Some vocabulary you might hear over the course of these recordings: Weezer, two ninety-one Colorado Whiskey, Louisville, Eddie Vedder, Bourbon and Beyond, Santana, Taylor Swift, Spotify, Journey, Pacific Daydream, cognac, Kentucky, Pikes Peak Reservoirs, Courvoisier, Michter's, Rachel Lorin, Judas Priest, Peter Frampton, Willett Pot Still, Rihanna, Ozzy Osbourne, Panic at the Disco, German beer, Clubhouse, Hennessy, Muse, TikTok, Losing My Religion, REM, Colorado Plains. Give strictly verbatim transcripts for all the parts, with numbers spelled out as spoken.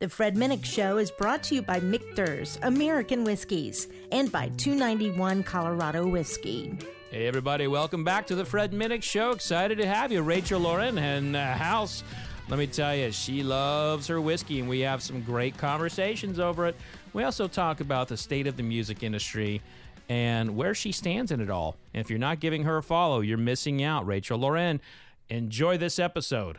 The Fred Minnick Show is brought to you by Michter's, American Whiskeys, and by two ninety-one Colorado Whiskey. Hey, everybody. Welcome back to The Fred Minnick Show. Excited to have you. Rachel Lorin in the house. Let me tell you, she loves her whiskey, and we have some great conversations over it. We also talk about the state of the music industry and where she stands in it all. And if you're not giving her a follow, you're missing out. Rachel Lorin, enjoy this episode.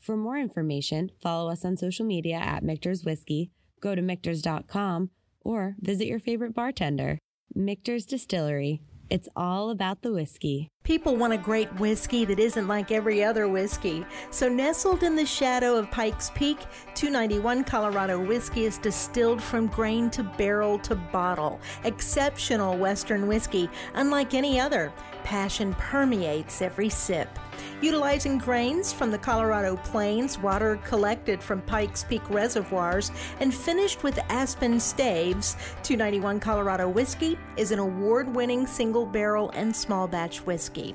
For more information, follow us on social media at Michter's Whiskey, go to Michter's dot com, or visit your favorite bartender. Michter's Distillery. It's all about the whiskey. People want a great whiskey that isn't like every other whiskey. So nestled in the shadow of Pike's Peak, two ninety-one Colorado Whiskey is distilled from grain to barrel to bottle. Exceptional Western whiskey, unlike any other. Passion permeates every sip. Utilizing grains from the Colorado Plains, water collected from Pikes Peak Reservoirs, and finished with Aspen Staves, two ninety-one Colorado Whiskey is an award-winning single barrel and small batch whiskey.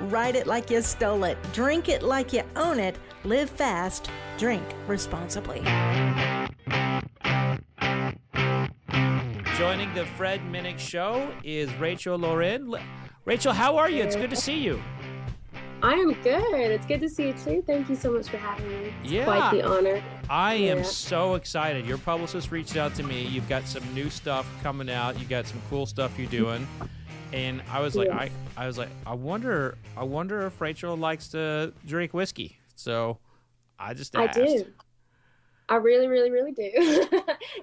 Ride it like you stole it. Drink it like you own it. Live fast. Drink responsibly. Joining the Fred Minnick Show is Rachel Lorin. Rachel, how are you? It's good to see you. I am good. It's good to see you too. Thank you so much for having me. It's yeah. quite the honor. I yeah. am so excited. Your publicist reached out to me. You've got some new stuff coming out. You got some cool stuff you're doing. And I was like, yes. I, I was like, I wonder, I wonder if Rachel likes to drink whiskey. So I just asked. I do. I really, really, really do.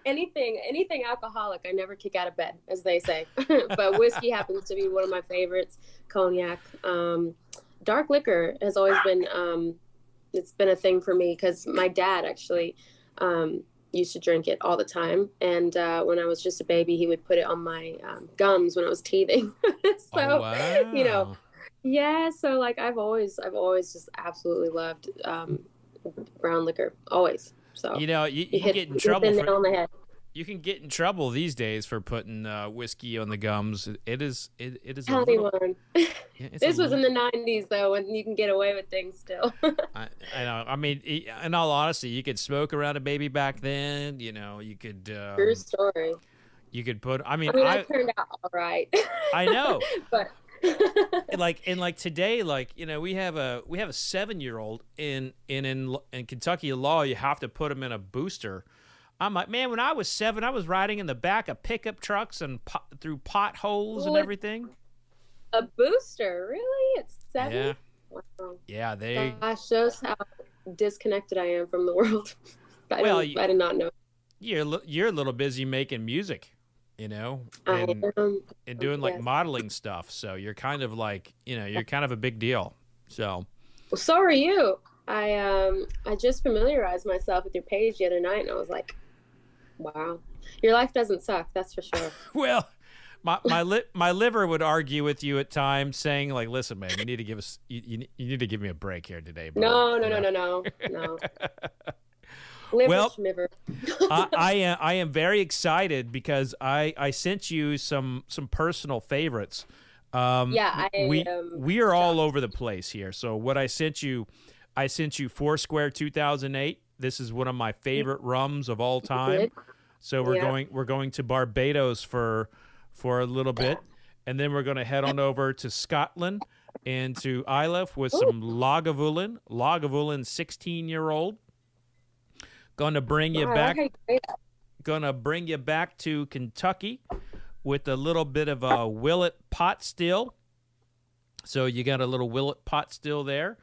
anything, anything alcoholic, I never kick out of bed, as they say. But whiskey happens to be one of my favorites. Cognac, um, dark liquor has always been. Um, it's been a thing for me because my dad actually um, used to drink it all the time. And uh, when I was just a baby, he would put it on my um, gums when I was teething. so oh, wow. you know, yeah. So like I've always, I've always just absolutely loved um, brown liquor, always. So, you know, you, you, you hit, get in trouble. For, you can get in trouble these days for putting uh, whiskey on the gums. It is, it, it is. Tell me one. This was little... in the nineties, though, and you can get away with things still. I, I know. I mean, in all honesty, you could smoke around a baby back then. You know, you could. Um, True story. You could put. I mean, I, mean, I, I turned out all right. I know, but. and like and like today, like you know, we have a we have a seven year old in in in in Kentucky law. You have to put him in a booster. I'm like, man, when I was seven, I was riding in the back of pickup trucks and po- through potholes and everything. A booster, really? It's seven. Yeah, wow. yeah. They. Gosh, shows how disconnected I am from the world. I well, you, I did not know. You're you're a little busy making music. You know, and, um, and doing like yes. modeling stuff. So you're kind of like, you know, you're kind of a big deal. So, well, so are you. I um, I just familiarized myself with your page the other night, and I was like, wow, your life doesn't suck. That's for sure. well, my my li- my liver would argue with you at times, saying like, listen, man, you need to give us, you you, you need to give me a break here today. Bro. No, no, no, no, no, no. Liver well, I, I am I am very excited because I, I sent you some some personal favorites Um, yeah, I, we um, we are all over the place here. So what I sent you, I sent you Foursquare two thousand eight. This is one of my favorite rums of all time. So we're yeah. going we're going to Barbados for for a little bit, and then we're going to head on over to Scotland and to Islay with some Lagavulin Lagavulin sixteen Year Old. Going to bring you wow, back. Going to bring you back to Kentucky with a little bit of a Willett Pot Still. So you got a little Willett Pot Still there.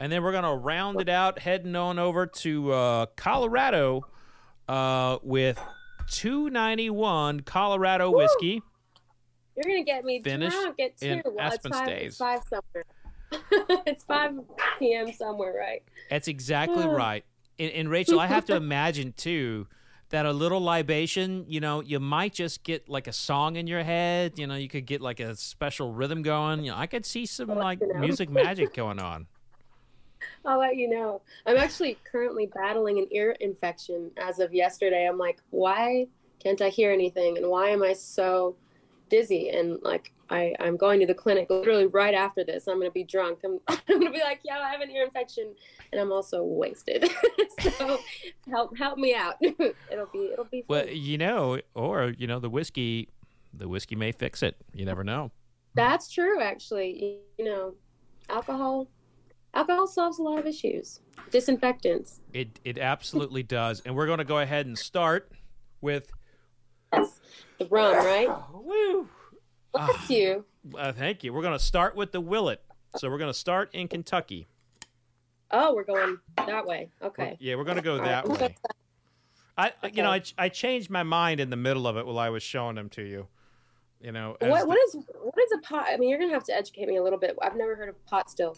And then we're going to round it out, heading on over to uh, Colorado uh, with two ninety-one Colorado Woo! Whiskey. You're going to get me finished drunk at two. In well, Aspen Staves. It's five somewhere. It's five p m somewhere, right? That's exactly right. And, and, Rachel, I have to imagine, too, that a little libation, you know, you might just get like a song in your head. You know, you could get like a special rhythm going. You know, I could see some like you know. music magic going on. I'll let you know. I'm actually currently battling an ear infection as of yesterday. I'm like, why can't I hear anything? And why am I so dizzy? And like, I, I'm going to the clinic literally right after this. I'm going to be drunk. I'm, I'm going to be like, yo, I have an ear infection. And I'm also wasted. So help help me out. It'll be, it'll be fun. Well, you know, or, you know, the whiskey, the whiskey may fix it. You never know. That's true, actually. You know, alcohol. Alcohol solves a lot of issues. Disinfectants. It it absolutely does. And we're going to go ahead and start with... That's the rum, right? Woo! Bless uh, you. Uh, thank you. We're going to start with the Willett. So we're going to start in Kentucky. Oh, we're going that way. Okay. We're, yeah, we're going to go that right. way. I okay. You know, I, I changed my mind in the middle of it while I was showing them to you. You know, what the... what is what is a pot? I mean, you're going to have to educate me a little bit. I've never heard of pot still.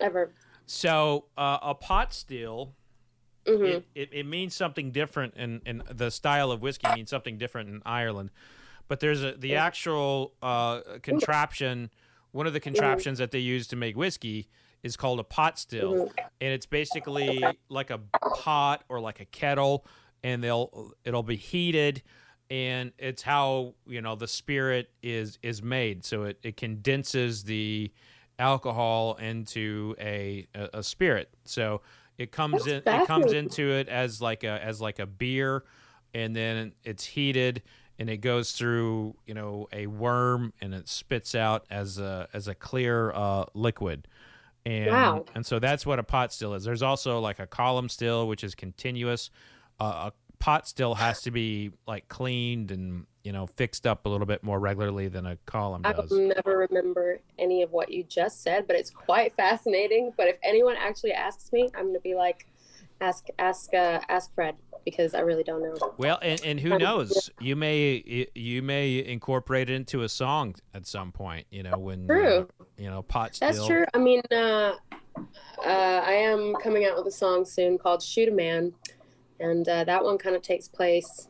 Ever. So uh, a pot still, mm-hmm. it, it, it means something different, and and the style of whiskey means something different in Ireland. But there's a, the actual uh, contraption. One of the contraptions mm-hmm. that they use to make whiskey is called a pot still, mm-hmm. and it's basically like a pot or like a kettle, and they'll it'll be heated, and it's how you know the spirit is is made. So it it condenses the alcohol into a, a a spirit, so it comes in it comes into it as like a as like a beer, and then it's heated and it goes through you know a worm and it spits out as a as a clear uh liquid, and wow. and so that's what a pot still is. There's also like a column still, which is continuous. Uh, a pot still has to be like cleaned and you know, fixed up a little bit more regularly than a column does. I'll never remember any of what you just said, but it's quite fascinating. But if anyone actually asks me, I'm going to be like, ask, ask, uh, ask Fred, because I really don't know. Well, and, and who knows, you may, you may incorporate it into a song at some point, you know, when, true. Uh, you know, pot still. That's true. I mean, uh, uh, I am coming out with a song soon called Shoot a Man. And uh, that one kind of takes place,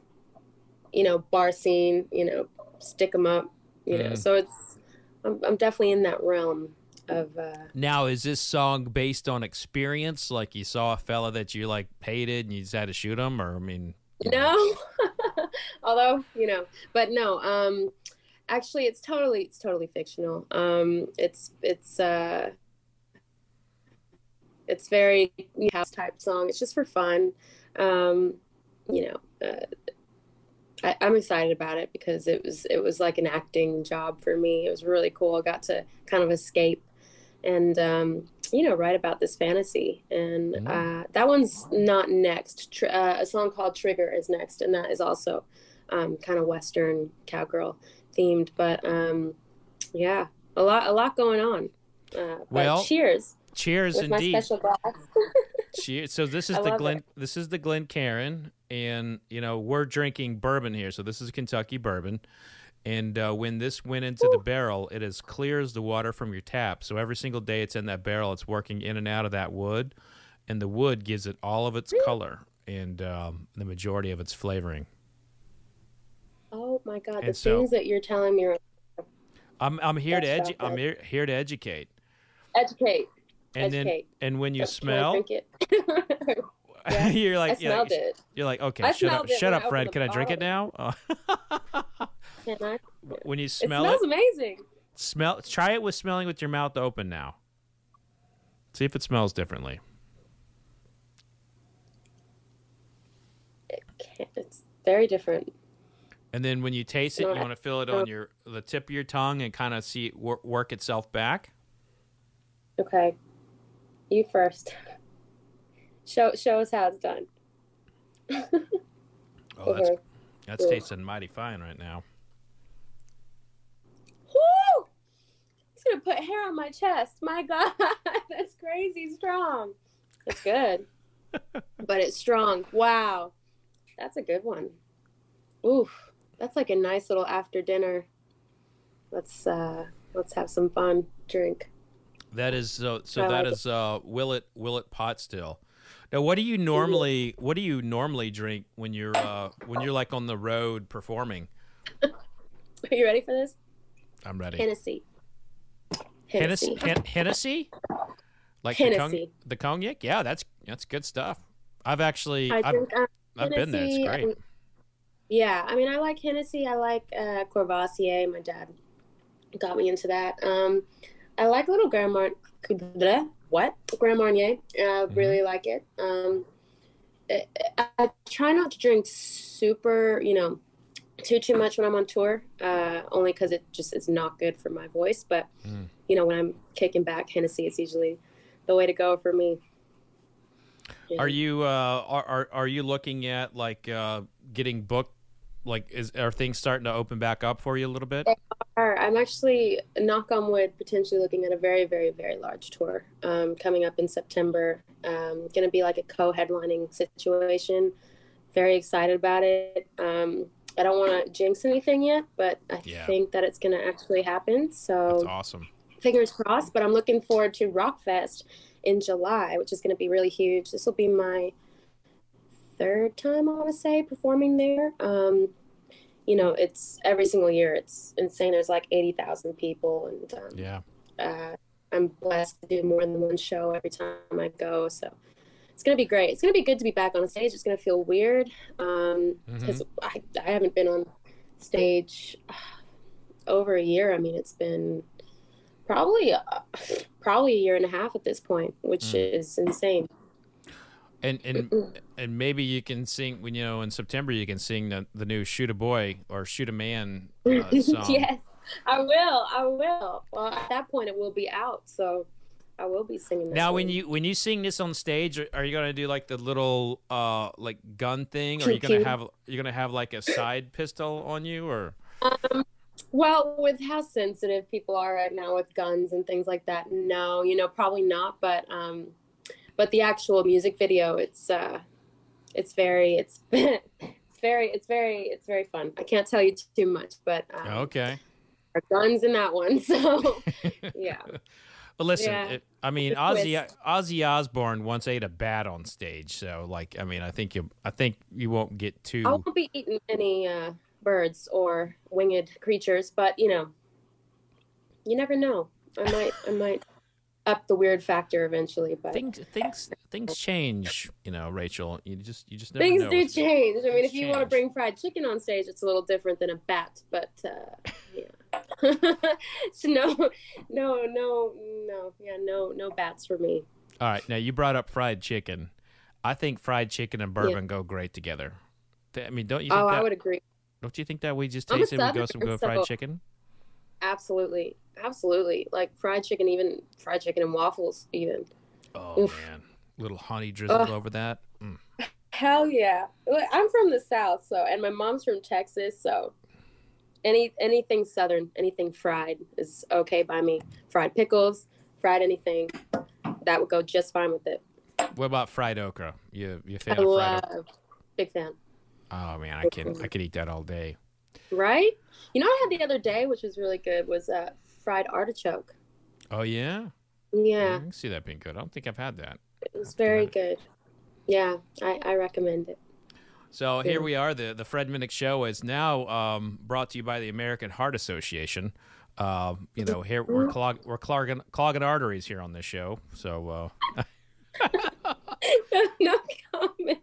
you know, bar scene, you know, stick them up, you know. Mm. So it's, I'm, I'm definitely in that realm of. Uh, now, is this song based on experience? Like you saw a fella that you like hated and you just had to shoot him, or I mean. No, although, you know, but no, um, actually it's totally, it's totally fictional. Um, it's, it's, uh, it's very house type song. It's just for fun. Um, you know, uh, I, I'm excited about it because it was it was like an acting job for me. It was really cool. I got to kind of escape and, um, you know, write about this fantasy. And uh, that one's not next. Tr uh, a song called Trigger is next, and that is also um, kind of Western cowgirl themed. But, um, yeah, a lot a lot going on. Uh, but well, cheers. Cheers, with indeed. My special glass. Cheers. So this is I the Glen. It. This is the Glencairn. And, you know, we're drinking bourbon here. So this is Kentucky bourbon. And uh, when this went into the barrel, it is clear as the water from your tap. So every single day it's in that barrel, it's working in and out of that wood. And the wood gives it all of its color and um, the majority of its flavoring. Oh, my God. And the so, things that you're telling me. Right now, I'm, I'm, here to edu I'm here, here to educate. Educate. And educate. Then, and when you That's smell. Drink it. Yeah, you're like, I smelled you're, it. You're like, okay, I shut up, shut up, Fred. Can I drink it now? Oh. Can I? When you smell it, it smells amazing. Smell. Try it with smelling with your mouth open now. See if it smells differently. It it's very different. And then when you taste it, you want to feel it on your the tip of your tongue and kind of see it wor work itself back. Okay, you first. Show show us how it's done. Oh, that's that's Ooh. tasting mighty fine right now. Woo! It's gonna put hair on my chest. My God, that's crazy strong. It's good, but it's strong. Wow, that's a good one. Oof. That's like a nice little after dinner. Let's uh, let's have some fun. Drink. That is uh, so. I that like is uh, Willett Willett Pot Still. Now, what do you normally what do you normally drink when you're uh, when you're like on the road performing? Are you ready for this? I'm ready. Hennessy. Hennessy. Hennessy. Hennessy? Like Hennessy. The, the cognac? Yeah, that's that's good stuff. I've actually I I've, think, uh, I've been there. It's great. And, yeah, I mean, I like Hennessy. I like uh, Courvoisier. My dad got me into that. Um, I like little Grand Marnier. What? Grand Marnier. I uh, mm-hmm. really like it. Um, I, I try not to drink super, you know, too, too much when I'm on tour, uh, only because it just is not good for my voice. But, mm. you know, when I'm kicking back, Hennessy is usually the way to go for me. Yeah. Are you uh, are, are, are you looking at, like, uh, getting booked? Like, is are things starting to open back up for you a little bit? They are. I'm actually, knock on wood, potentially looking at a very, very, very large tour um, coming up in September. Um, going to be like a co-headlining situation. Very excited about it. Um, I don't want to jinx anything yet, but I yeah. think that it's going to actually happen. So that's awesome. Fingers crossed. But I'm looking forward to Rockfest in July, which is going to be really huge. This will be my third time, I want to say, performing there. Um, you know, it's every single year. It's insane. There's like eighty thousand people. And um, yeah. uh, I'm blessed to do more than one show every time I go. So it's going to be great. It's going to be good to be back on stage. It's going to feel weird um, because mm-hmm. I, I haven't been on stage uh, over a year. I mean, it's been probably, uh, probably a year and a half at this point, which mm. is insane. And and and maybe you can sing when you know in September you can sing the the new Shoot a Boy or Shoot a Man uh, song. Yes, I will. I will. Well, at that point it will be out, so I will be singing. This now, song. when you when you sing this on stage, are you gonna do like the little uh like gun thing, or are you gonna have you're gonna have like a side pistol on you, or? Um, well, with how sensitive people are right now with guns and things like that, no, you know, probably not, but um. But the actual music video, it's uh, it's very, it's, it's very, it's very, it's very fun. I can't tell you too much, but um, okay, our guns in that one. So yeah. But listen, yeah. It, I mean, Ozzy Ozzy Osbourne once ate a bat on stage, so like, I mean, I think you, I think you won't get too. I won't be eating any uh, birds or winged creatures, but you know, you never know. I might, I might. up the weird factor eventually, but things things things change, you know, Rachel. You just you just never things know. do change. I mean, things if you change. want to bring fried chicken on stage, it's a little different than a bat, but uh, yeah. So no, no, no, no, yeah, no, no bats for me. All right, now you brought up fried chicken. I think fried chicken and bourbon yeah. go great together. I mean, don't you? Think oh, that, I would agree. Don't you think that we just taste it and we go some good so. fried chicken? Absolutely. Absolutely. Like fried chicken, even fried chicken and waffles even. Oh, Oof. man. Little honey drizzled oh. over that. Mm. Hell yeah. I'm from the South, so, and my mom's from Texas, so any anything Southern, anything fried is okay by me. Fried pickles, fried anything, that would go just fine with it. What about fried okra? You, you fan I of love, fried okra? Big fan. Oh, man. I can, I can eat that all day. Right? You know what I had the other day, which was really good, was uh, fried artichoke. Oh, yeah? Yeah. I can see that being good. I don't think I've had that. It was very good. Yeah, I, I recommend it. So yeah. Here we are. The, the Fred Minnick Show is now um, brought to you by the American Heart Association. Uh, you know, here we're, clog, we're clogging, clogging arteries here on this show. So. Uh... no, no comment.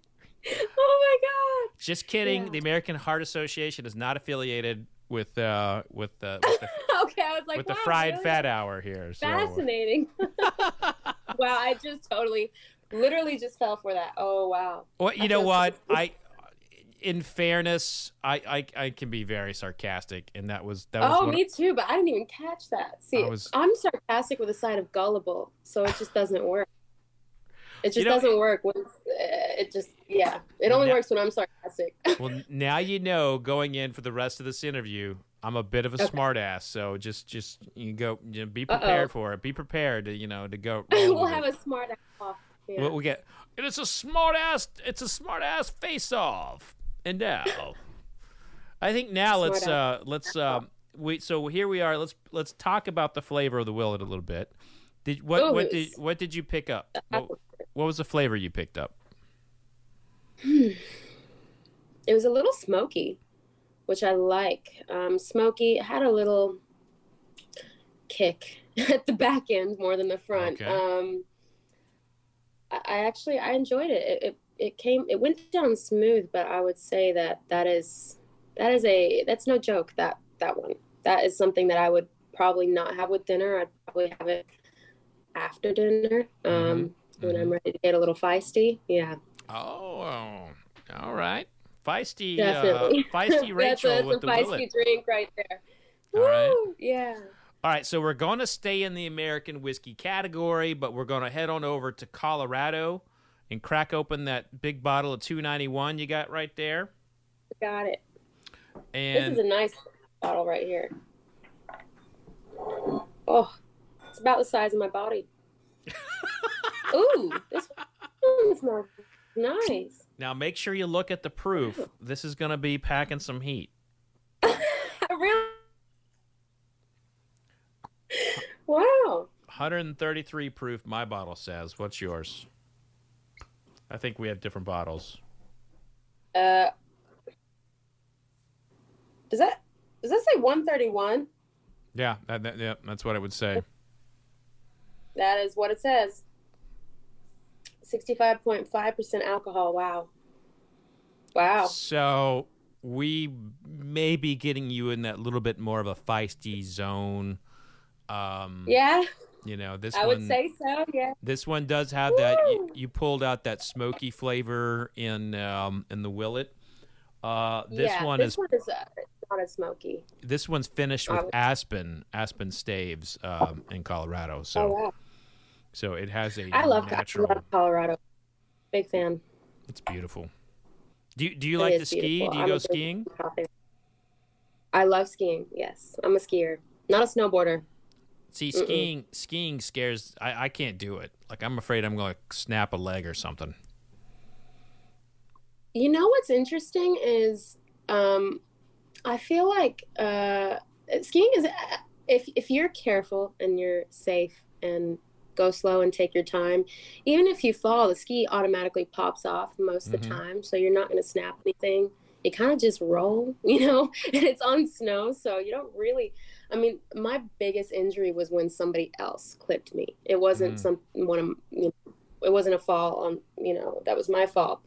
Oh, my God. Just kidding. Yeah. The American Heart Association is not affiliated with uh, with the with the, okay, I was like, with wow, the fried really? fat hour here. So. Fascinating. Wow, I just totally, literally just fell for that. Oh wow. Well, you I know what? So I, in fairness, I, I I can be very sarcastic, and that was that. Was oh, me I, too. But I didn't even catch that. See, was, I'm sarcastic with a side of gullible, so it just doesn't work. It just you know, doesn't work. When it's, it just, yeah. It only now, works when I'm sarcastic. Well, now you know going in for the rest of this interview, I'm a bit of a okay. smartass. So just, just you go, you know, be prepared Uh-oh. for it. Be prepared to, you know, to go. We'll have it. a smartass off. Yeah. We'll, we'll get, it's a smartass, it's a smartass face off. And now, I think now smart let's, uh, let's, um, we, so here we are. Let's, let's talk about the flavor of the Willett a little bit. Did, what, Ooh, what did, what did you pick up? What, What was the flavor you picked up? Hmm. It was a little smoky, which I like. Um, smoky had a little kick at the back end more than the front. Okay. Um, I, I actually I enjoyed it. It, it. It came. It went down smooth, but I would say that that is that is a that's no joke. That that one that is something that I would probably not have with dinner. I'd probably have it after dinner. Um, mm-hmm. When I'm ready to get a little feisty, yeah. Oh, all right, feisty, Definitely. Uh, feisty Rachel that's a, that's with the Willett. That's a feisty drink right there. All Woo! Right. Yeah. All right, so we're going to stay in the American whiskey category, but we're going to head on over to Colorado and crack open that big bottle of two ninety-one you got right there. Got it. And this is a nice bottle right here. Oh, it's about the size of my body. Ooh, this one's more nice. Now make sure you look at the proof. This is going to be packing some heat. Really? Wow. one thirty-three proof, my bottle says. What's yours? I think we have different bottles. Uh, does that does that say one thirty-one? Yeah, that, that, yeah, that's what it would say. That is what it says. sixty-five point five percent alcohol. Wow. Wow. So we may be getting you in that little bit more of a feisty zone. Um, yeah. You know, this I one. I would say so, yeah. This one does have Woo! that. You, you pulled out that smoky flavor in um, in the Willett. Uh, this yeah, one this is, one is uh, not as smoky. This one's finished with Aspen, Aspen Staves um, in Colorado. So. Oh, wow. So it has a I love natural... Colorado. Big fan. It's beautiful. Do you, do you it like to ski? Beautiful. Do you I'm go skiing? I love skiing, yes. I'm a skier. Not a snowboarder. See, skiing Mm-mm. skiing scares... I, I can't do it. Like, I'm afraid I'm going to snap a leg or something. You know what's interesting is um, I feel like uh, skiing is... If, if you're careful and you're safe and... go slow and take your time. Even if you fall, the ski automatically pops off most of mm-hmm. the time, so you're not going to snap anything. You kind of just roll, you know, and it's on snow, so you don't really, I mean, my biggest injury was when somebody else clipped me. It wasn't mm. some, one of, you know, it wasn't a fall on, you know, that was my fault.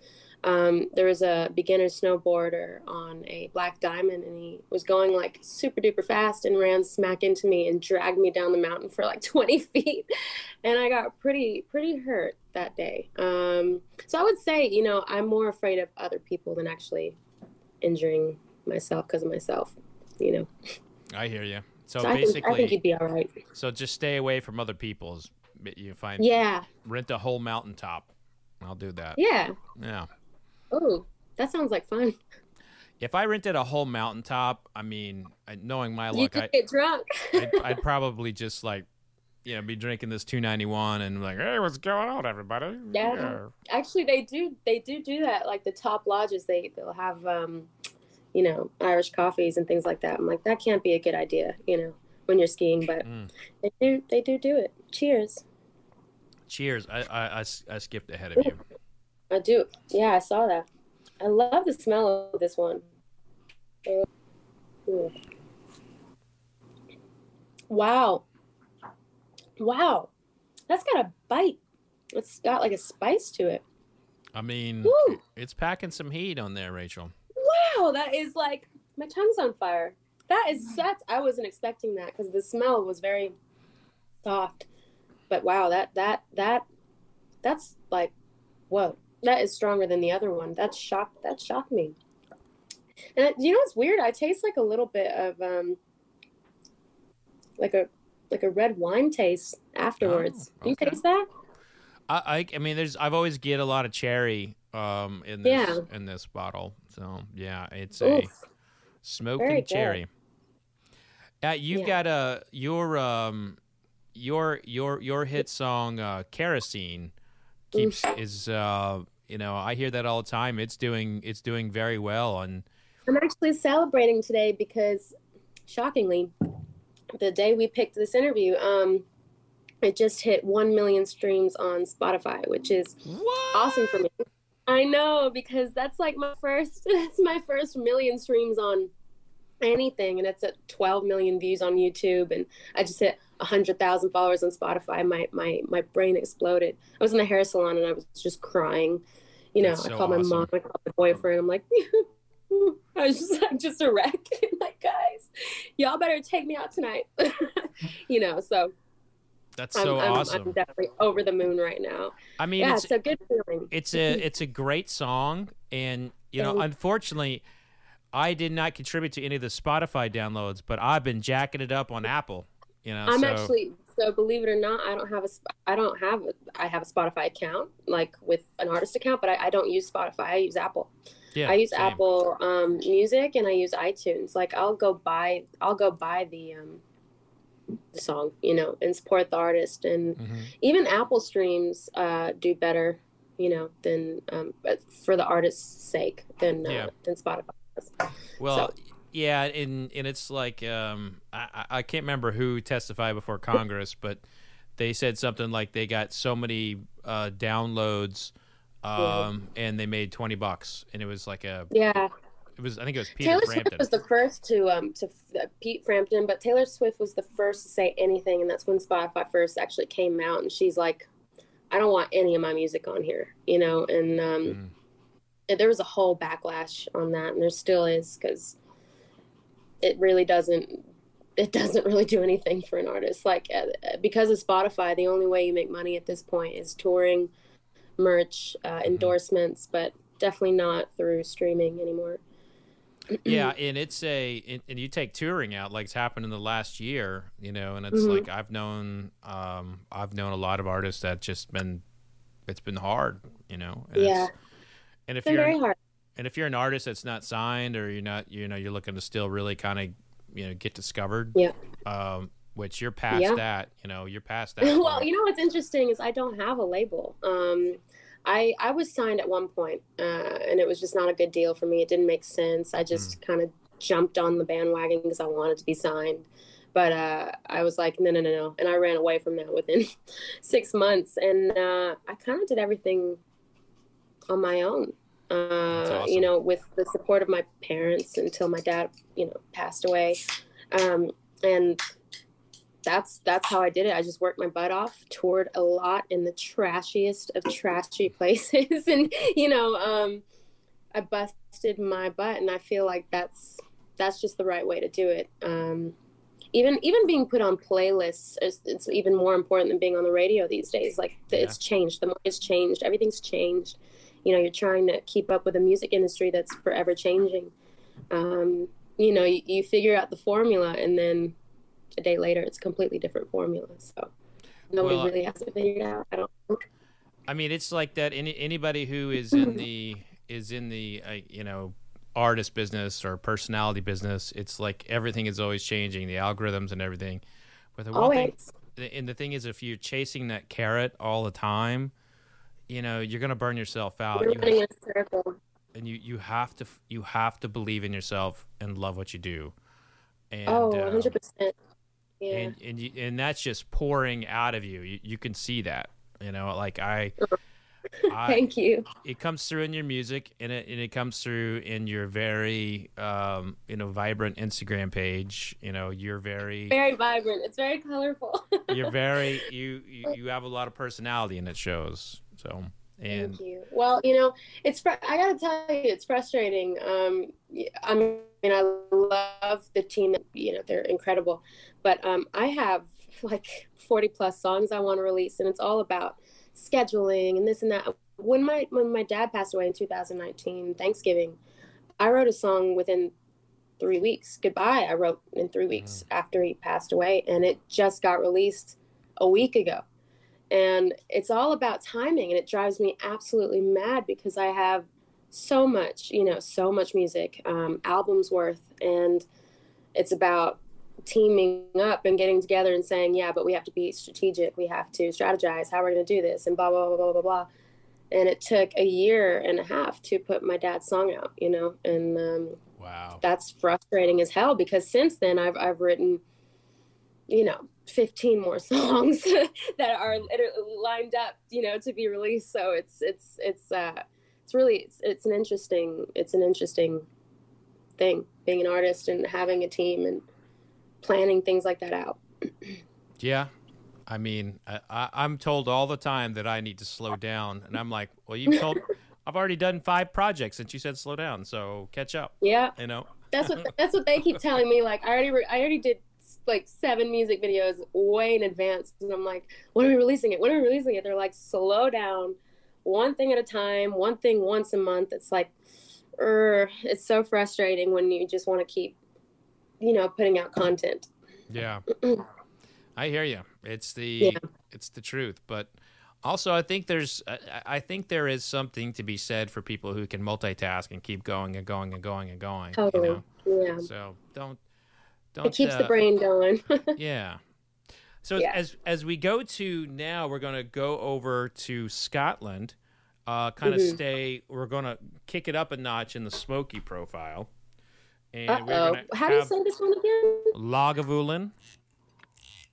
Um, there was a beginner snowboarder on a black diamond, and he was going like super duper fast and ran smack into me and dragged me down the mountain for like twenty feet. And I got pretty, pretty hurt that day. Um, so I would say, you know, I'm more afraid of other people than actually injuring myself because of myself, you know. I hear you. So, so basically, I think, I think you'd be all right. So just stay away from other people's. You find, yeah, rent a whole mountaintop. I'll do that. Yeah. Yeah. Oh, that sounds like fun. If I rented a whole mountaintop, I mean, I, knowing my luck, I get drunk. I'd, I'd probably just like, you know, be drinking this two ninety-one and like, hey, what's going on, everybody? Yeah. yeah. Actually, they do. They do do that. Like the top lodges, they they'll have, um, you know, Irish coffees and things like that. I'm like, that can't be a good idea, you know, when you're skiing. But mm. they do. They do do it. Cheers. Cheers. I I I, I skipped ahead of you. I do. Yeah, I saw that. I love the smell of this one. Wow. Wow. That's got a bite. It's got like a spice to it. I mean, Woo. It's packing some heat on there, Rachel. Wow, that is like, my tongue's on fire. That is such, I wasn't expecting that because the smell was very soft. But wow, that, that, that, that's like, whoa, that is stronger than the other one. That's shocked, that shocked me. And you know what's weird? I taste like a little bit of, um, like a, like a red wine taste afterwards. Oh, okay. Do you taste that? I, I, I mean, there's, I've always get a lot of cherry, um, in this, yeah. in this bottle. So yeah, it's Oof. a smoking cherry. Uh, you've yeah. got a, your, um, your, your, your hit song, uh, Kerosene keeps Oof. is, uh, you know, I hear that all the time. It's doing, it's doing very well. And I'm actually celebrating today because shockingly, the day we picked this interview, um, it just hit one million streams on Spotify, which is what? awesome for me. I know, because that's like my first, that's my first million streams on anything. And it's at twelve million views on YouTube. And I just hit one hundred thousand followers on Spotify. My, my, my brain exploded. I was in the hair salon and I was just crying. You know, that's I so called awesome. my mom, I called my boyfriend. I'm like, I was just, I'm just a wreck. I'm like, guys, y'all better take me out tonight. You know, so. That's so I'm, I'm, awesome. I'm definitely over the moon right now. I mean, yeah, it's, it's a good feeling. It's a it's a great song, and you know, unfortunately, I did not contribute to any of the Spotify downloads, but I've been jacking it up on Apple. You know, I'm so. actually so believe it or not, I don't have a I don't have a, I have a Spotify account like with an artist account, but I, I don't use Spotify. I use Apple. Yeah, I use same. Apple um, Music and I use iTunes. Like I'll go buy I'll go buy the. Um, the song, you know, and support the artist. And mm-hmm. even Apple streams uh do better, you know, than um for the artist's sake than uh, yeah. than Spotify does. Well, so. yeah, and and it's like um I, I can't remember who testified before Congress, but they said something like they got so many uh downloads um yeah. and they made twenty bucks, and it was like a yeah It was. I think it was Peter Taylor Frampton. Swift was the first to um to uh, Pete Frampton, but Taylor Swift was the first to say anything, and that's when Spotify first actually came out. And she's like, "I don't want any of my music on here," you know. And um, mm. and there was a whole backlash on that, and there still is, because it really doesn't. It doesn't really do anything for an artist. Like uh, because of Spotify, the only way you make money at this point is touring, merch, uh, mm-hmm. endorsements, but definitely not through streaming anymore. Yeah, and it's a and you take touring out, like it's happened in the last year, you know, and it's mm-hmm. like I've known um I've known a lot of artists that just been it's been hard, you know. And yeah. It's, and if it's you're very hard. And if you're an artist that's not signed, or you're not, you know, you're looking to still really kind of, you know, get discovered. Yeah. Um which you're past yeah. that, you know, you're past that. Well, point. You know what's interesting is I don't have a label. Um I, I was signed at one point, uh, and it was just not a good deal for me. It didn't make sense. I just mm. kind of jumped on the bandwagon because I wanted to be signed. But uh, I was like, no, no, no, no. And I ran away from that within six months. And uh, I kind of did everything on my own, uh, awesome. you know, with the support of my parents until my dad, you know, passed away. Um, and That's that's how I did it. I just worked my butt off, toured a lot in the trashiest of trashy places, and you know, um, I busted my butt, and I feel like that's that's just the right way to do it. Um, even even being put on playlists is it's even more important than being on the radio these days. Like yeah. it's changed, the market's changed, everything's changed. You know, you're trying to keep up with a music industry that's forever changing. Um, you know, you, you figure out the formula, and then a day later it's a completely different formula, so nobody well, really has to figure it out. I don't think. I mean, it's like that any anybody who is in the is in the uh, you know, artist business or personality business, it's like everything is always changing, the algorithms and everything. But the one thing, and the thing is, if you're chasing that carrot all the time, you know, you're going to burn yourself out. You're running in a circle. And you you have to you have to believe in yourself and love what you do. And oh, one hundred percent. Um, Yeah. And and, you, and that's just pouring out of you. you. You can see that, you know, like I, I thank you. It comes through in your music, and it, and it comes through in your very, um, you know, vibrant Instagram page. You know, you're very, very vibrant. It's very colorful. You're very, you, you, you have a lot of personality, and it shows. So And thank you. Well, you know, it's, fr- I gotta tell you, it's frustrating. Um, I mean, I love the team, you know, they're incredible, but um, I have like forty plus songs I want to release, and it's all about scheduling and this and that. When my, when my dad passed away in two thousand nineteen, Thanksgiving, I wrote a song within three weeks. Goodbye, I wrote in three weeks mm. after he passed away, and it just got released a week ago. And it's all about timing, and it drives me absolutely mad because I have so much, you know, so much music, um, albums worth, and it's about teaming up and getting together and saying, yeah, but we have to be strategic. We have to strategize how we're going to do this and blah, blah, blah, blah, blah, blah. And it took a year and a half to put my dad's song out, you know, and um, wow, that's frustrating as hell because since then I've I've written, you know, fifteen more songs that are lined up, you know, to be released. So it's it's it's uh it's really it's, it's an interesting it's an interesting thing being an artist and having a team and planning things like that out. Yeah, I mean, I, I, I'm told all the time that I need to slow down, and I'm like, well, you've told I've already done five projects since you said slow down, so catch up. Yeah, you know, that's what that's what they keep telling me. Like, I already re- I already did. like seven music videos way in advance, and I'm like, when are we releasing it? When are we releasing it? They're like, slow down, one thing at a time, one thing once a month. It's like, er, it's so frustrating when you just want to keep, you know, putting out content. Yeah, I hear you. It's the yeah. it's the truth, but also I think there's I think there is something to be said for people who can multitask and keep going and going and going and going. Totally. You know? Yeah. So don't. Don't, it keeps uh, the brain going. yeah. So yeah. as as we go to now, we're going to go over to Scotland, uh, kind of mm-hmm. stay. We're going to kick it up a notch in the smoky profile. And Uh-oh. We're gonna How do you say this one again? Lagavulin.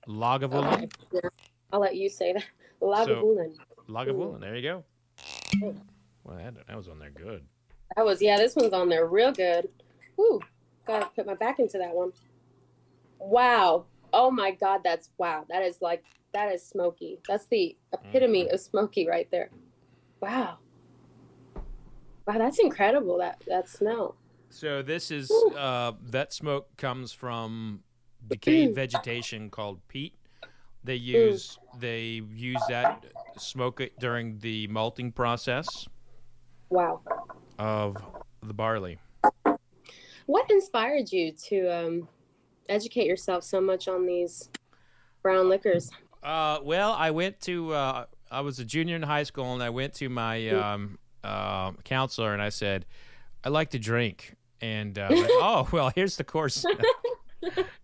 Lagavulin. Okay. Yeah. I'll let you say that. Lagavulin. So, Lagavulin. Mm. There you go. Oh. Well, that, that was on there good. That was, yeah, this one's on there real good. Woo. Got to put my back into that one. Wow. Oh my God. That's wow. That is like, that is smoky. That's the epitome mm. of smoky right there. Wow. Wow. That's incredible. That, that smell. So this is, Ooh. uh, that smoke comes from decayed vegetation called peat. They use, mm. they use that smoke it during the malting process. Wow. Of the barley. What inspired you to, um, educate yourself so much on these brown liquors? Uh, well, I went to, uh, I was a junior in high school, and I went to my um, uh, counselor, and I said, I like to drink. And, uh, like, oh, well, here's the course.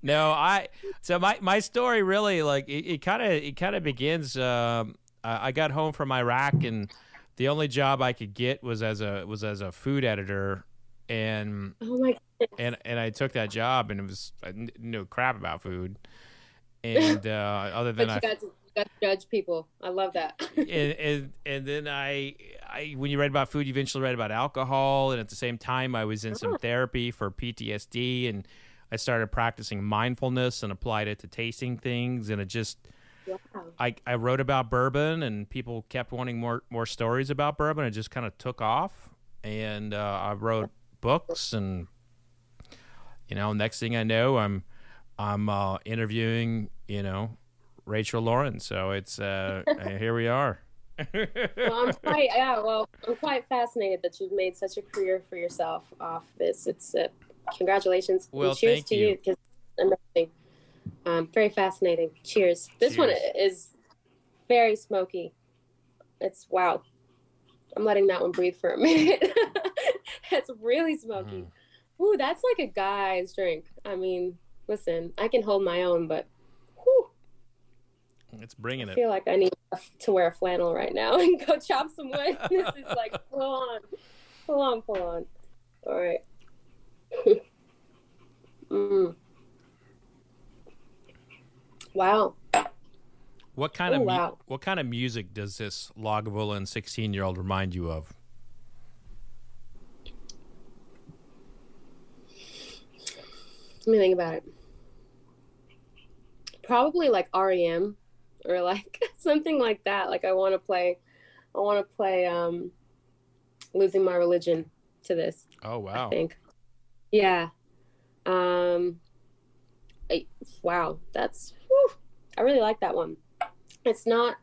no, I, so my, my story really, like, it kind of, it kind of begins, um, I got home from Iraq, and the only job I could get was as a, was as a food editor. And oh my goodness. and and I took that job, and it was I knew crap about food, and uh, other than but you I got to, you got to judge people. I love that. and, and and then I I when you read about food, you eventually read about alcohol, and at the same time, I was in oh. some therapy for P T S D, and I started practicing mindfulness and applied it to tasting things, and it just wow. I I wrote about bourbon, and people kept wanting more more stories about bourbon. It just kind of took off, and uh, I wrote. books, and you know, next thing I know, I'm I'm uh, interviewing, you know, Rachel Lorin. So it's uh, here we are. well, I'm quite yeah. Well, I'm quite fascinated that you've made such a career for yourself off this. It's uh, congratulations. Well, and cheers thank to you. you amazing. Um, very fascinating. Cheers. This cheers. one is very smoky. It's wow. I'm letting that one breathe for a minute. That's really smoky. Mm. Ooh, that's like a guy's drink. I mean, listen, I can hold my own, but whew, it's bringing it. I feel it. like I need to wear a flannel right now and go chop some wood. This is like full on, full on, full on. All right. mm. Wow. What kind Ooh, of wow. mu- what kind of music does this Lagavulin sixteen year old remind you of? Let me think about it. Probably like R E M or like something like that. Like I want to play I want to play um, Losing My Religion to this. Oh, wow. I think. Yeah. Um, I, wow. That's, whew, I really like that one. It's not,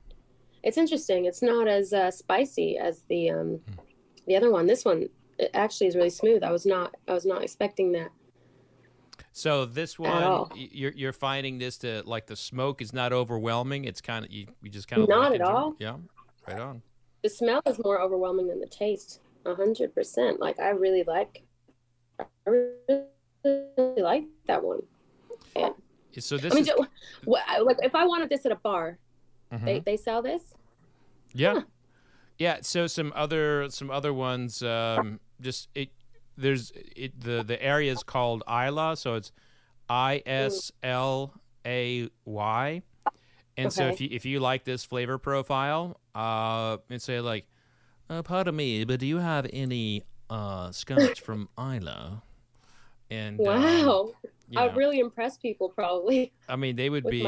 it's interesting. It's not as uh, spicy as the, um, mm. the other one. This one, it actually is really smooth. I was not, I was not expecting that. So this one, you're, you're finding this to like the smoke is not overwhelming. It's kind of, you, you just kind of. Not at all. Yeah. Right on. The smell is more overwhelming than the taste. A hundred percent. Like I really like, I really like that one. Yeah. So this I mean, is... like if I wanted this at a bar, mm-hmm. they, they sell this. Yeah. Huh. Yeah. So some other, some other ones, um, just it, There's it, the the area is called Islay, so it's I S L A Y, and okay. so if you if you like this flavor profile, uh, and say like, oh, pardon me, but do you have any uh scotch from Islay? And wow, um, I really impress people probably. I mean, they would be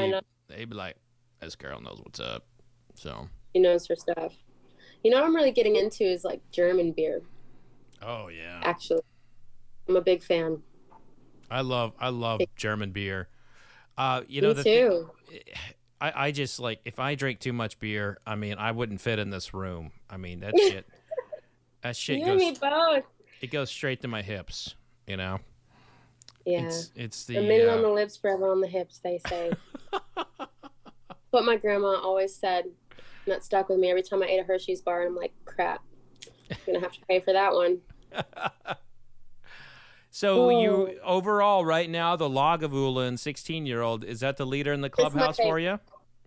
they'd be like, this girl knows what's up, so she knows her stuff. You know, what I'm really getting into is like German beer. Oh yeah. Actually, I'm a big fan. I love I love German beer. Uh, you know Me the too. Th- I I just like if I drink too much beer, I mean I wouldn't fit in this room. I mean that shit. that shit you goes. Me both. It goes straight to my hips. You know. Yeah. It's, it's the, the minute uh, on the lips, forever on the hips. They say. What my grandma always said, and that stuck with me every time I ate a Hershey's bar. I'm like, crap. I'm gonna have to pay for that one. So oh. you overall right now the Lagavulin sixteen year old, is that the leader in the clubhouse for you?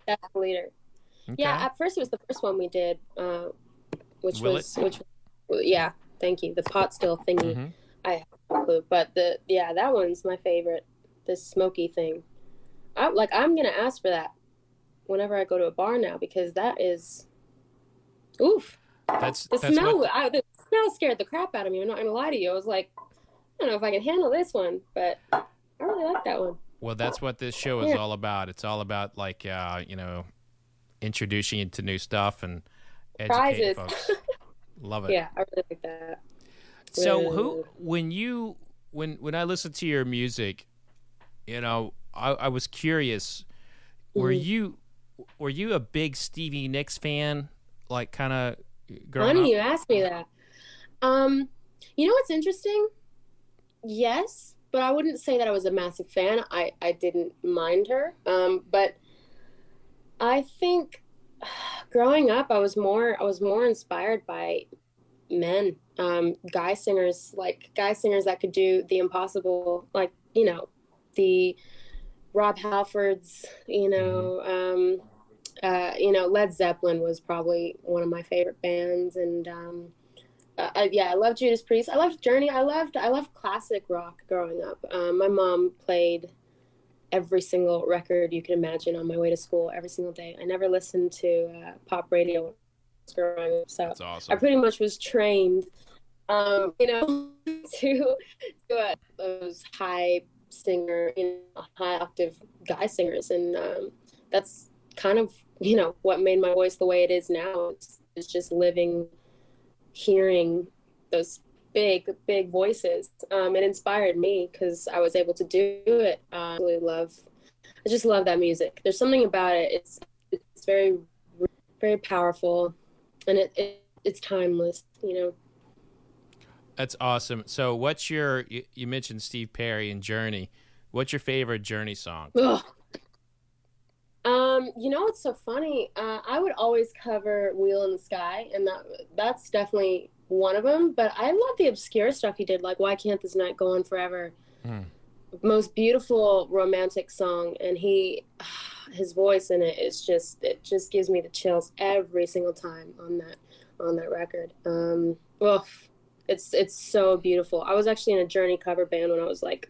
That's the leader. Okay. Yeah, at first it was the first one we did, uh, which Willett? was which yeah, thank you. The pot still thingy. Mm-hmm. I have no clue. But the yeah, that one's my favorite. This smoky thing. I like I'm gonna ask for that whenever I go to a bar now because that is oof. That's, the that's smell. What... I, the smell scared the crap out of me. I'm not gonna lie to you. I was like, I don't know if I can handle this one, but I really like that one. Well, that's what this show is yeah. all about. It's all about like, uh, you know, introducing you to new stuff and educating folks. Love it. Yeah, I really like that. So, really. who when you when when I listened to your music, you know, I, I was curious. Mm-hmm. Were you were you a big Stevie Nicks fan? Like, kind of. Funny you asked me that. Um, you know what's interesting? Yes, but I wouldn't say that I was a massive fan. I, I didn't mind her. Um, but I think growing up, I was more I was more inspired by men, um, guy singers, like guy singers that could do the impossible, like, you know, the Rob Halfords, you know, um, Uh, you know, Led Zeppelin was probably one of my favorite bands, and um, uh, I, yeah, I loved Judas Priest. I loved Journey. I loved I loved classic rock growing up. Um, my mom played every single record you can imagine on my way to school every single day. I never listened to uh, pop radio when I was growing up, so That's awesome. I pretty much was trained, um, you know, to to uh, those high singer, you know, high octave guy singers, and um, that's. Kind of, you know, what made my voice the way it is now is just living, hearing those big, big voices. Um, it inspired me because I was able to do it. Uh, I really love, I just love that music. There's something about it. It's it's very, very powerful, and it, it it's timeless. You know. That's awesome. So, what's your? You, you mentioned Steve Perry and Journey. What's your favorite Journey song? Ugh. Um, you know, it's so funny. Uh, I would always cover Wheel in the Sky, and that that's definitely one of them. But I love the obscure stuff he did, like Why Can't This Night Go On Forever? Mm. Most beautiful romantic song, and he, his voice in it is just, it just gives me the chills every single time on that on that record. Um, well, it's it's so beautiful. I was actually in a Journey cover band when I was like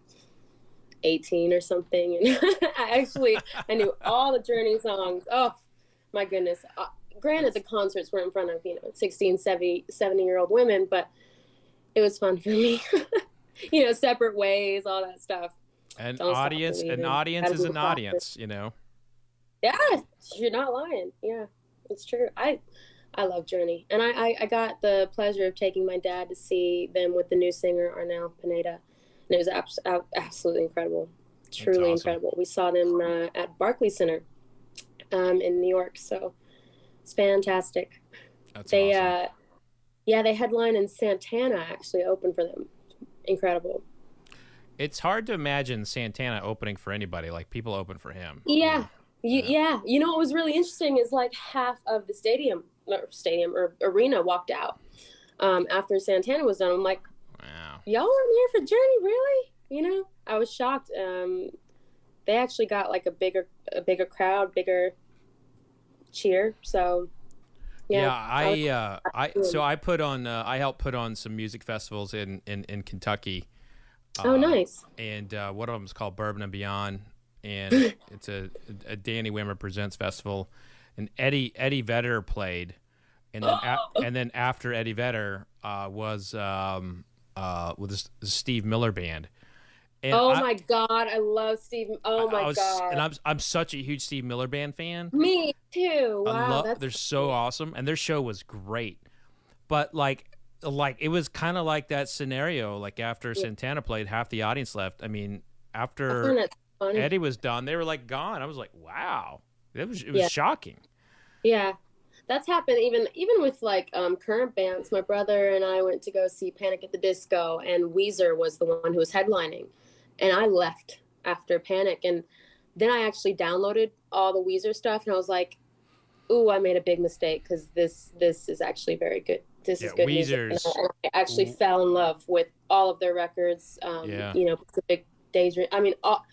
eighteen or something, and I actually I knew all the Journey songs. Oh my goodness. Uh, granted, the concerts were in front of, you know, sixteen, seventy, seventy year old women, but it was fun for me. You know, Separate Ways, all that stuff. An Don't audience an audience is an audience, you know. Yeah, you're not lying. Yeah, it's true. I I love Journey. And I, I, I got the pleasure of taking my dad to see them with the new singer, Arnel Pineda. And it was abs- absolutely incredible. Truly awesome. Incredible. We saw them uh, at Barclays Center um, in New York. So it's fantastic. That's they, awesome. Uh, yeah, they headline in Santana actually opened for them. Incredible. It's hard to imagine Santana opening for anybody. Like, people open for him. Yeah. You, yeah. You know, what was really interesting is like half of the stadium or stadium or arena walked out um, after Santana was done. I'm like, wow, y'all weren't here for Journey, really? You know, I was shocked. Um, they actually got like a bigger, a bigger crowd, bigger cheer. So yeah, yeah I, I, uh, I, so I put on, uh, I helped put on some music festivals in, in, in Kentucky. Oh, uh, nice. And uh, one of them is called Bourbon and Beyond. And it's a, a Danny Wimmer Presents festival, and Eddie Eddie Vedder played, and then a, and then after Eddie Vedder uh, was um, uh, with the, the Steve Miller Band. And oh I, my God, I love Steve! Oh I, my I was, God! And I'm I'm such a huge Steve Miller Band fan. Me too. Wow, I love, that's they're so cool. Awesome, and their show was great. But like like it was kind of like that scenario. Like after yeah. Santana played, half the audience left. I mean, after. Funny. Eddie was done. They were like gone. I was like, wow, it was it was yeah. shocking. Yeah, that's happened even even with like um, current bands. My brother and I went to go see Panic at the Disco, and Weezer was the one who was headlining, and I left after Panic, and then I actually downloaded all the Weezer stuff, and I was like, ooh, I made a big mistake because this this is actually very good. This yeah, is good Weezer's... music. And I actually Ooh. fell in love with all of their records. Um, yeah. You know, Pacific Daydream. I mean, all.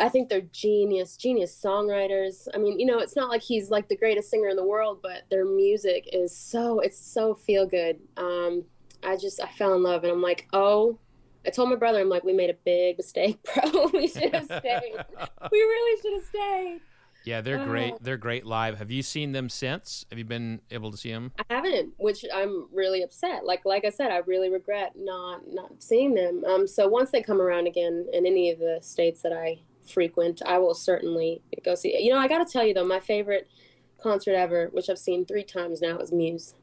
I think they're genius, genius songwriters. I mean, you know, it's not like he's like the greatest singer in the world, but their music is so, it's so feel good. Um, I just, I fell in love, and I'm like, oh, I told my brother, I'm like, we made a big mistake, bro. We should have stayed. We really should have stayed. Yeah, they're uh, great. They're great live. Have you seen them since? Have you been able to see them? I haven't, which I'm really upset. Like, like I said, I really regret not, not seeing them. Um, so once they come around again in any of the states that I frequent, I will certainly go see. You know, I gotta tell you though, my favorite concert ever, which I've seen three times now, is Muse.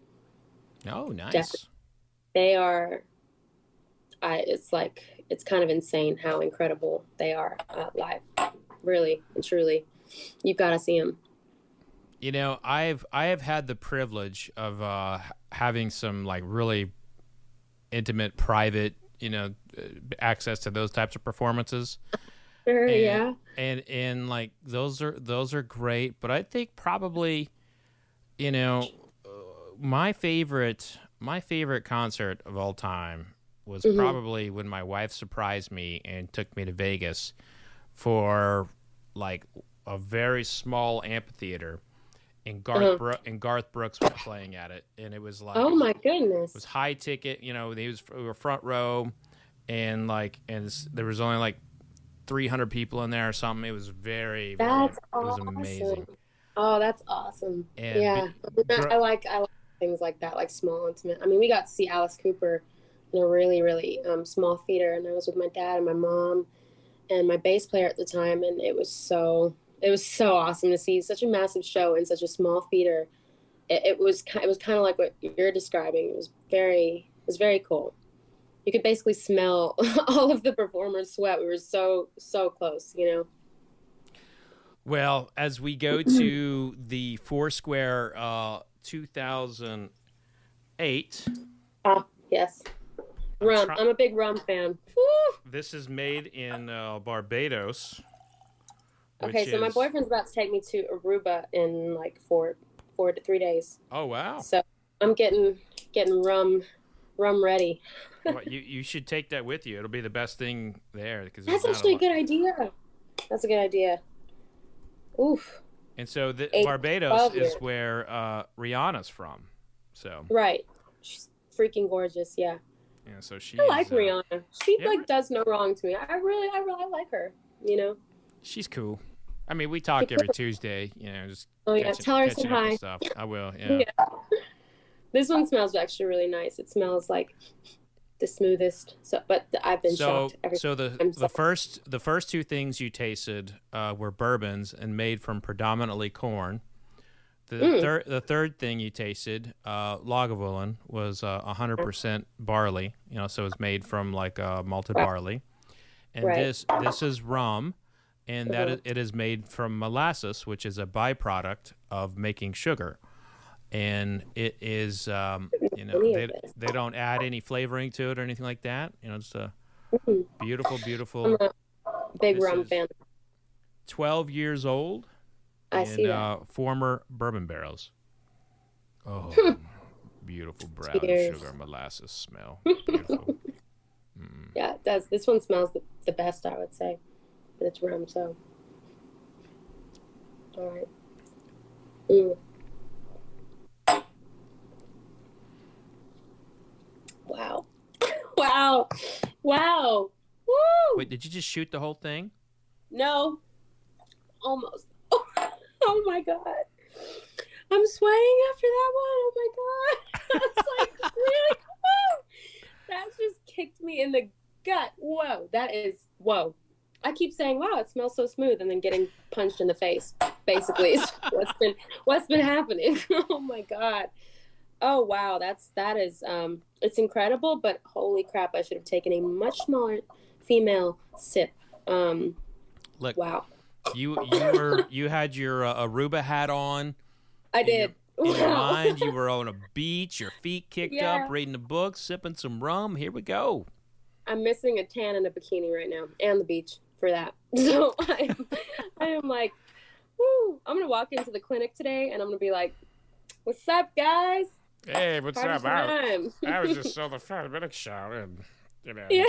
Oh, nice. Definitely. They are I it's like it's kind of insane how incredible they are uh, live, really and truly. You've got to see them. You know, I've I have had the privilege of uh having some like really intimate, private, you know, access to those types of performances. Sure, and, yeah, and and like those are those are great, but I think probably, you know, uh, my favorite my favorite concert of all time was mm-hmm. probably when my wife surprised me and took me to Vegas for like a very small amphitheater, and Garth uh-huh. Bro- and Garth Brooks was playing at it, and it was like, oh my goodness, it was high ticket, you know, they was we were front row, and like and there was only like three hundred people in there or something. It was very, very that's it was awesome. Amazing. Oh, that's awesome. And yeah. Be, I like I like things like that, like small intimate. I mean, we got to see Alice Cooper in a really, really um, small theater, and I was with my dad and my mom and my bass player at the time, and it was so it was so awesome to see such a massive show in such a small theater. It, it was it was kind of like what you're describing. It was very it was very cool. You could basically smell all of the performers' sweat. We were so, so close, you know? Well, as we go to the Foursquare uh, two thousand eight. Ah, yes. Rum. I'm, try- I'm a big rum fan. Woo! This is made in uh, Barbados. Okay, so is... my boyfriend's about to take me to Aruba in like four, four to three days. Oh, wow. So I'm getting getting rum... rum ready. Well, you you should take that with you. It'll be the best thing there. That's actually a good idea. That's a good idea. Oof. And so the, Eight, Barbados is where uh, Rihanna's from. So right, she's freaking gorgeous. Yeah. Yeah. So she. I like uh, Rihanna. She yeah, like does no wrong to me. I really, I really I like her. You know. She's cool. I mean, we talk every Tuesday. You know, just. Oh yeah, catching, tell her some hi. Stuff. I will. Yeah. yeah. This one smells actually really nice. It smells like the smoothest. So, but I've been so, shocked. Every so the time. the first the first two things you tasted uh, were bourbons and made from predominantly corn. The, mm. thir- the third thing you tasted, uh, Lagavulin, was uh, one hundred percent barley. You know, so it's made from like uh, malted barley, and right. this this is rum, and that mm-hmm. is, it is made from molasses, which is a byproduct of making sugar, and it is um, you know they they don't add any flavoring to it or anything like that. You know, it's a beautiful, beautiful. I'm a big rum fan. twelve years old. I see. Uh, former bourbon barrels. Oh, beautiful brown Cheers. Sugar molasses smell. Beautiful. Mm. Yeah, it does. This one smells the, the best, I would say. But it's rum, so. All right. Mm. Wow. Wow. Wow. Woo! Wait, did you just shoot the whole thing? No. Almost. Oh my God. I'm swaying after that one. Oh my God. I was like, really? Whoa. That just kicked me in the gut. Whoa. That is, whoa. I keep saying, wow, it smells so smooth, and then getting punched in the face, basically, is what's been, what's been happening. Oh my God. Oh, wow. That's, that is, um, it's incredible, but holy crap, I should have taken a much smaller female sip. Um, Look. Wow. You you were you had your uh, Aruba hat on. I did. In your, in your mind, you were on a beach, your feet kicked yeah. up, reading a book, sipping some rum. Here we go. I'm missing a tan and a bikini right now, and the beach for that. So I'm, I am like, woo. I'm going to walk into the clinic today, and I'm going to be like, what's up, guys? Hey, what's Party up? I, I was just on the Fred Minnick Show, and, you know, yeah,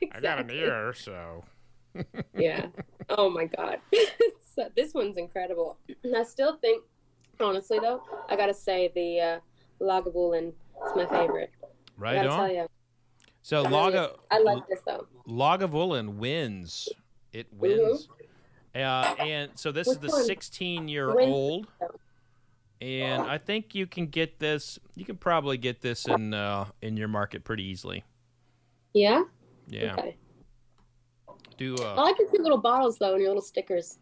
exactly. I got an ear, so... Yeah. Oh my God. So, this one's incredible. And I still think, honestly though, I gotta say the uh, Lagavulin is my favorite. Right I gotta on. Tell you. So I Laga. Really, I like this though. Lagavulin wins. It wins. Mm-hmm. Uh, and so this Which is the one? sixteen year old, and I think you can get this. You can probably get this in uh, in your market pretty easily. Yeah. Yeah. Okay. Do, uh, I like to see little bottles though, and your little stickers.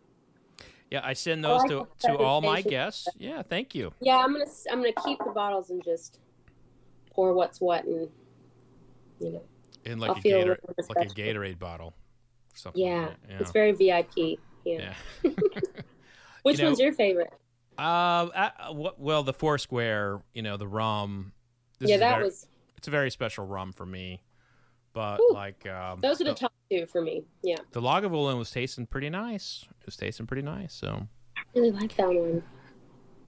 Yeah, I send those I like to, to all my guests. Yeah, thank you. Yeah, I'm gonna I'm gonna keep the bottles and just pour what's what, and you know, in like I'll a Gatorade, like a Gatorade bottle, or something. Yeah, like yeah, it's very V I P. Yeah. yeah. Which you know, one's your favorite? Um, uh, well, the Foursquare, you know, the rum. This yeah, is that very, was. It's a very special rum for me. But Ooh, like um, those are the, the top two for me. Yeah, the Lagavulin was tasting pretty nice. It was tasting pretty nice. So I really like that one.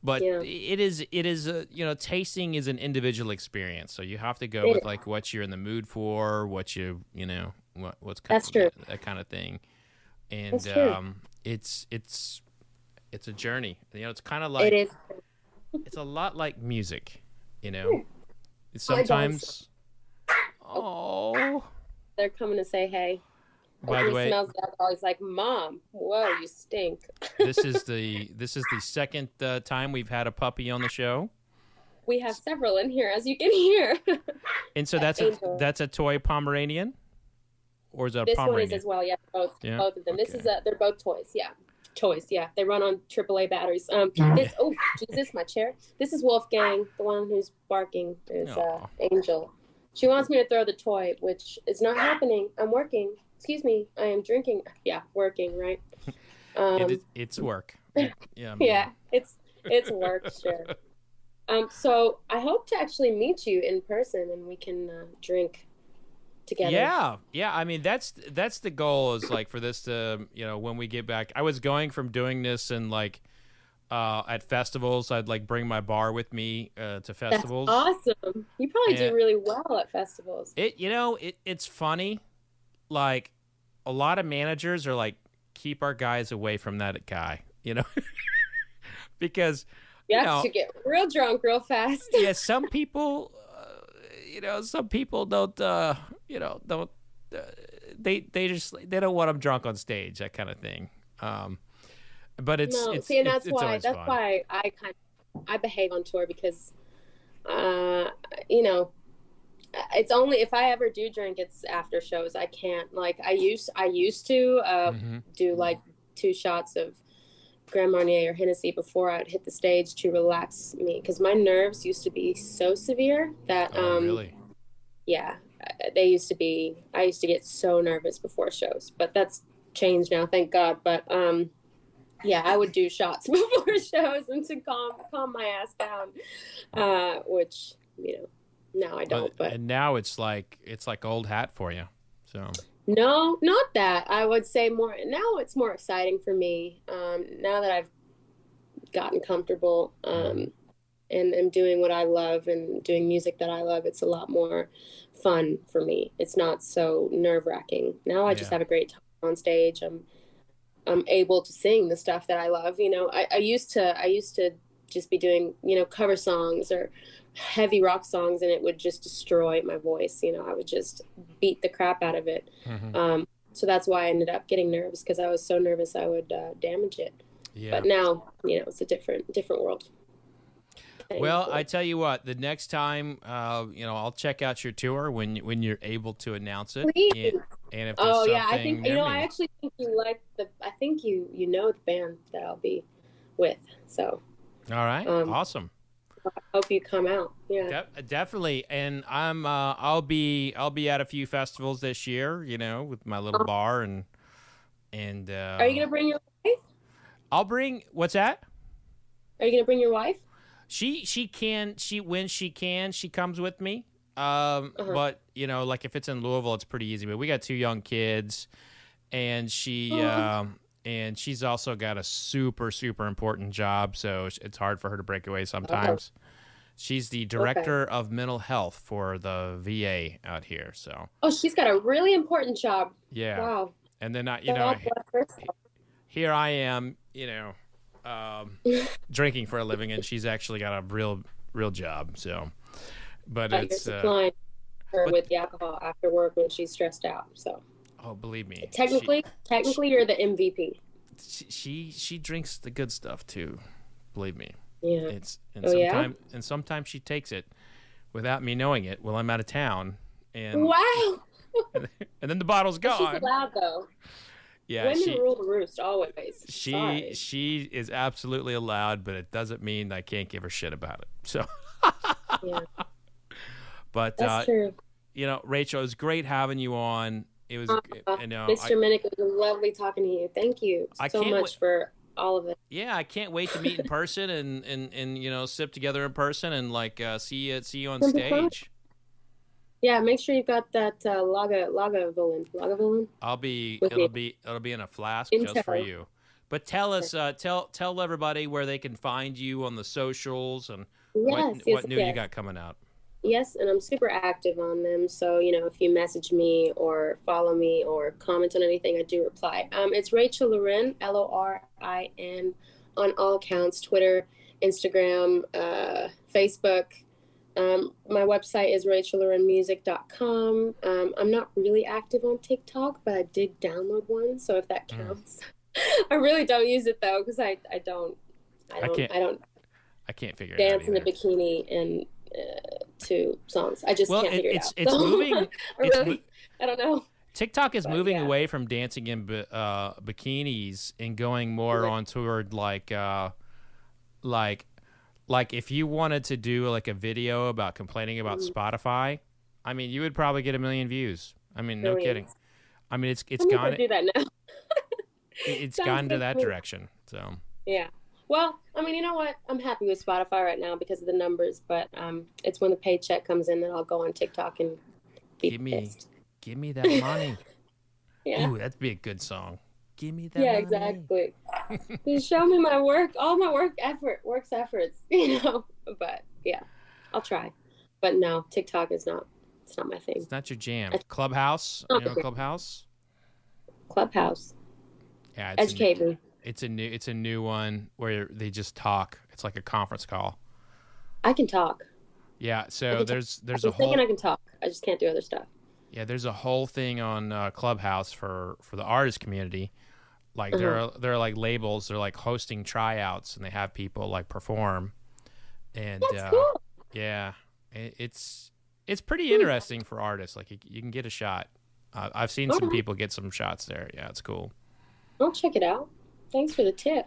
But yeah. it is it is a, you know, tasting is an individual experience. So you have to go it with is. like what you're in the mood for, what you you know what what's kind That's of true. That, that kind of thing. And That's true. um, it's it's it's a journey. You know, it's kind of like it is. It's a lot like music. You know, sometimes. Oh, they're coming to say hey. By the way, smells that always like, Mom, whoa, you stink. This is the this is the second uh, time we've had a puppy on the show. We have several in here, as you can hear. And so that's a, that's a toy Pomeranian, or is that a this Pomeranian? This one is as well. Yeah, both yeah? both of them. Okay. This is a, they're both toys. Yeah, toys. Yeah, they run on triple A batteries. Um, this oh Jesus, my chair. This is Wolfgang, the one who's barking. Is uh, Angel. She wants me to throw the toy, which is not happening. I'm working. Excuse me. I am drinking. Yeah, working, right? Um, it is, it's work. It, yeah, yeah, it's it's work, sure. Um, so I hope to actually meet you in person, and we can uh, drink together. Yeah, yeah. I mean, that's that's the goal is like for this to, you know, when we get back. I was going from doing this and like Uh, at festivals, I'd like bring my bar with me uh, to festivals. That's awesome. You probably and do really well at festivals. It, you know, it it's funny. Like a lot of managers are like, keep our guys away from that guy, you know, because yeah, you know, you get real drunk real fast. Yeah, some people, uh, you know, some people don't, uh, you know, don't uh, they they just they don't want them drunk on stage, that kind of thing. Um, But it's, no, it's see, and that's it's, why it's that's fun. why I kind of, I behave on tour because, uh, you know, it's only if I ever do drink, it's after shows. I can't like I used I used to uh, mm-hmm. do like two shots of Grand Marnier or Hennessy before I'd hit the stage to relax me, because my nerves used to be so severe that oh, um really? yeah they used to be I used to get so nervous before shows, but that's changed now, thank God. But um yeah, I would do shots before shows and to calm calm my ass down, uh which, you know, now I don't. But, but and now it's like it's like old hat for you, so. No, not that. I would say more now it's more exciting for me. Um, now that I've gotten comfortable um, and am doing what I love and doing music that I love, it's a lot more fun for me. It's not so nerve-wracking. Now I just yeah. have a great time on stage. I'm I'm able to sing the stuff that I love. You know, I, I used to I used to just be doing, you know, cover songs or heavy rock songs, and it would just destroy my voice. You know, I would just beat the crap out of it. Mm-hmm. Um, so that's why I ended up getting nervous, because I was so nervous I would uh, damage it. Yeah. But now, you know, it's a different different world. Well, I tell you what, the next time, uh, you know, I'll check out your tour when when you're able to announce it. Please. And, and if oh yeah, I think you know, me. I actually think you like the. I think you you know the band that I'll be with. So. All right. Um, awesome. I hope you come out. Yeah, De- definitely. And I'm, uh, I'll be, I'll be at a few festivals this year. You know, with my little bar and and. Uh, Are you gonna bring your wife? I'll bring. What's that? Are you gonna bring your wife? She she can she when she can she comes with me. Um, uh-huh. But you know, like if it's in Louisville, it's pretty easy. But we got two young kids, and she. Oh. Um, And she's also got a super, super important job, so it's hard for her to break away sometimes. Okay. She's the director okay. of mental health for the V A out here. So. Oh, she's got a really important job. Yeah. Wow. And then, I, you know, here I am, you know, um, drinking for a living, and she's actually got a real, real job. So, but but it's you're supplying uh, her but, with the alcohol after work when she's stressed out. So. Oh, believe me. Technically, she, technically, she, you're the M V P. She, she she drinks the good stuff too, believe me. Yeah. It's and oh, sometimes yeah? and sometimes she takes it without me knowing it while I'm out of town. And wow. And, and then the bottle's gone. She's allowed though. Yeah. Women she, rule the roost always. She Sorry. she is absolutely allowed, but it doesn't mean I can't give her shit about it. So. Yeah. But that's uh, true. You know, Rachel, it was great having you on. It was, uh, you know, Mister Minnick, it was lovely talking to you. Thank you so much w- for all of it. Yeah, I can't wait to meet in person and, and, and you know, sip together in person and, like, uh, see you see you on stage. Yeah, make sure you've got that uh, Laga, Lagavulin. Lagavulin? I'll be, With it'll you. be, it'll be in a flask in just time. for you. But tell us, uh, tell tell everybody where they can find you on the socials and yes, what, yes, what new yes. you got coming out. Yes, and I'm super active on them. So, you know, if you message me or follow me or comment on anything, I do reply. Um, it's Rachel Lorin, L O R I N, on all accounts, Twitter, Instagram, uh, Facebook. Um, my website is rachel lorin music dot com. Um, I'm not really active on TikTok, but I did download one, so if that counts. Mm. I really don't use it, though, because I, I don't I don't, I can't, I don't I can't figure it out dance in a bikini and... Uh, to songs. I just well, can't it, figure it it's, out. It's so, moving. I, it's really, mo- I don't know. TikTok is but, moving yeah. away from dancing in uh, bikinis and going more right. on toward like, uh, like, like if you wanted to do like a video about complaining about mm. Spotify, I mean, you would probably get a million views. I mean, Brilliant. no kidding. I mean, it's it's I'm gone. Do that now. It's Sounds gone to that cool. direction. So yeah. Well, I mean, you know what? I'm happy with Spotify right now because of the numbers, but um, it's when the paycheck comes in that I'll go on TikTok and be give me, pissed. Give me that money. Yeah. Ooh, that'd be a good song. Give me that yeah, money. Yeah, exactly. Just show me my work, all my work effort, work's efforts, you know? But, yeah, I'll try. But no, TikTok is not, it's not my thing. It's not your jam. Clubhouse? You know Clubhouse? Clubhouse. Yeah, it's Educate me. It's a new it's a new one where they just talk. It's like a conference call. I can talk. Yeah, so there's talk. there's I was a whole thinking I can talk. I just can't do other stuff. Yeah, there's a whole thing on uh, Clubhouse for, for the artist community. Like uh-huh. there are there are like labels, they're like hosting tryouts and they have people like perform. And That's uh cool. yeah, it, it's it's pretty cool. interesting for artists. Like you, you can get a shot. Uh, I've seen All some right. people get some shots there. Yeah, it's cool. I'll check it out. Thanks for the tip.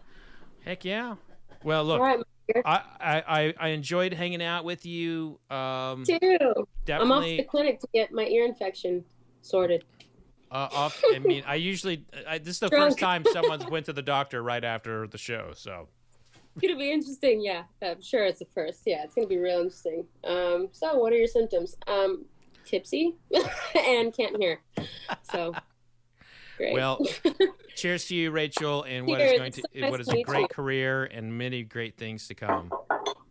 Heck yeah. Well, look, right, I, I, I enjoyed hanging out with you. Um, Too. I'm off to the clinic to get my ear infection sorted. Uh, off, I mean, I usually, I, this is the Drunk. first time someone's went to the doctor right after the show, so. It's going to be interesting, yeah. I'm sure it's the first. Yeah, it's going to be real interesting. Um, so what are your symptoms? Um, tipsy and can't hear. So, great. Well, cheers to you, Rachel, and what cheers. is going to, so nice what is to a great you. career and many great things to come.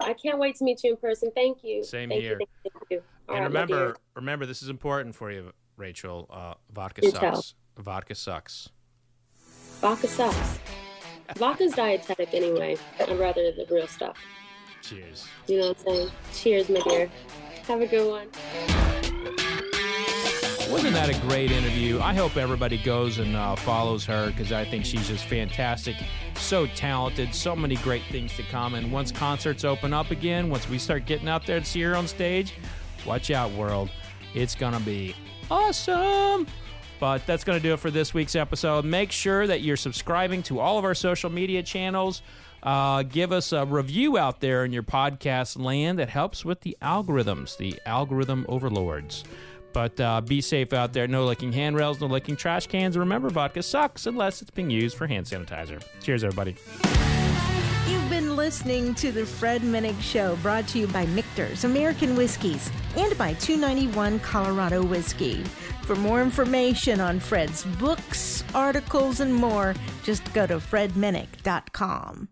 I can't wait to meet you in person. Thank you. Same thank here. You, thank you. And right, remember, remember, this is important for you, Rachel. Uh, vodka sucks. Tell. Vodka sucks. Vodka sucks. Vodka's dietetic anyway. I'd rather the real stuff. Cheers. You know what I'm saying? Cheers, my dear. Have a good one. Wasn't that a great interview? I hope everybody goes and uh, follows her, because I think she's just fantastic, so talented, so many great things to come. And once concerts open up again, once we start getting out there to see her on stage, watch out, world. It's going to be awesome. But that's going to do it for this week's episode. Make sure that you're subscribing to all of our social media channels. Uh, give us a review out there in your podcast land. That helps with the algorithms, the algorithm overlords. But uh, be safe out there. No licking handrails, no licking trash cans. Remember, vodka sucks unless it's being used for hand sanitizer. Cheers, everybody. You've been listening to The Fred Minnick Show, brought to you by Michter's American Whiskeys and by two ninety-one Colorado Whiskey. For more information on Fred's books, articles, and more, just go to fred minnick dot com.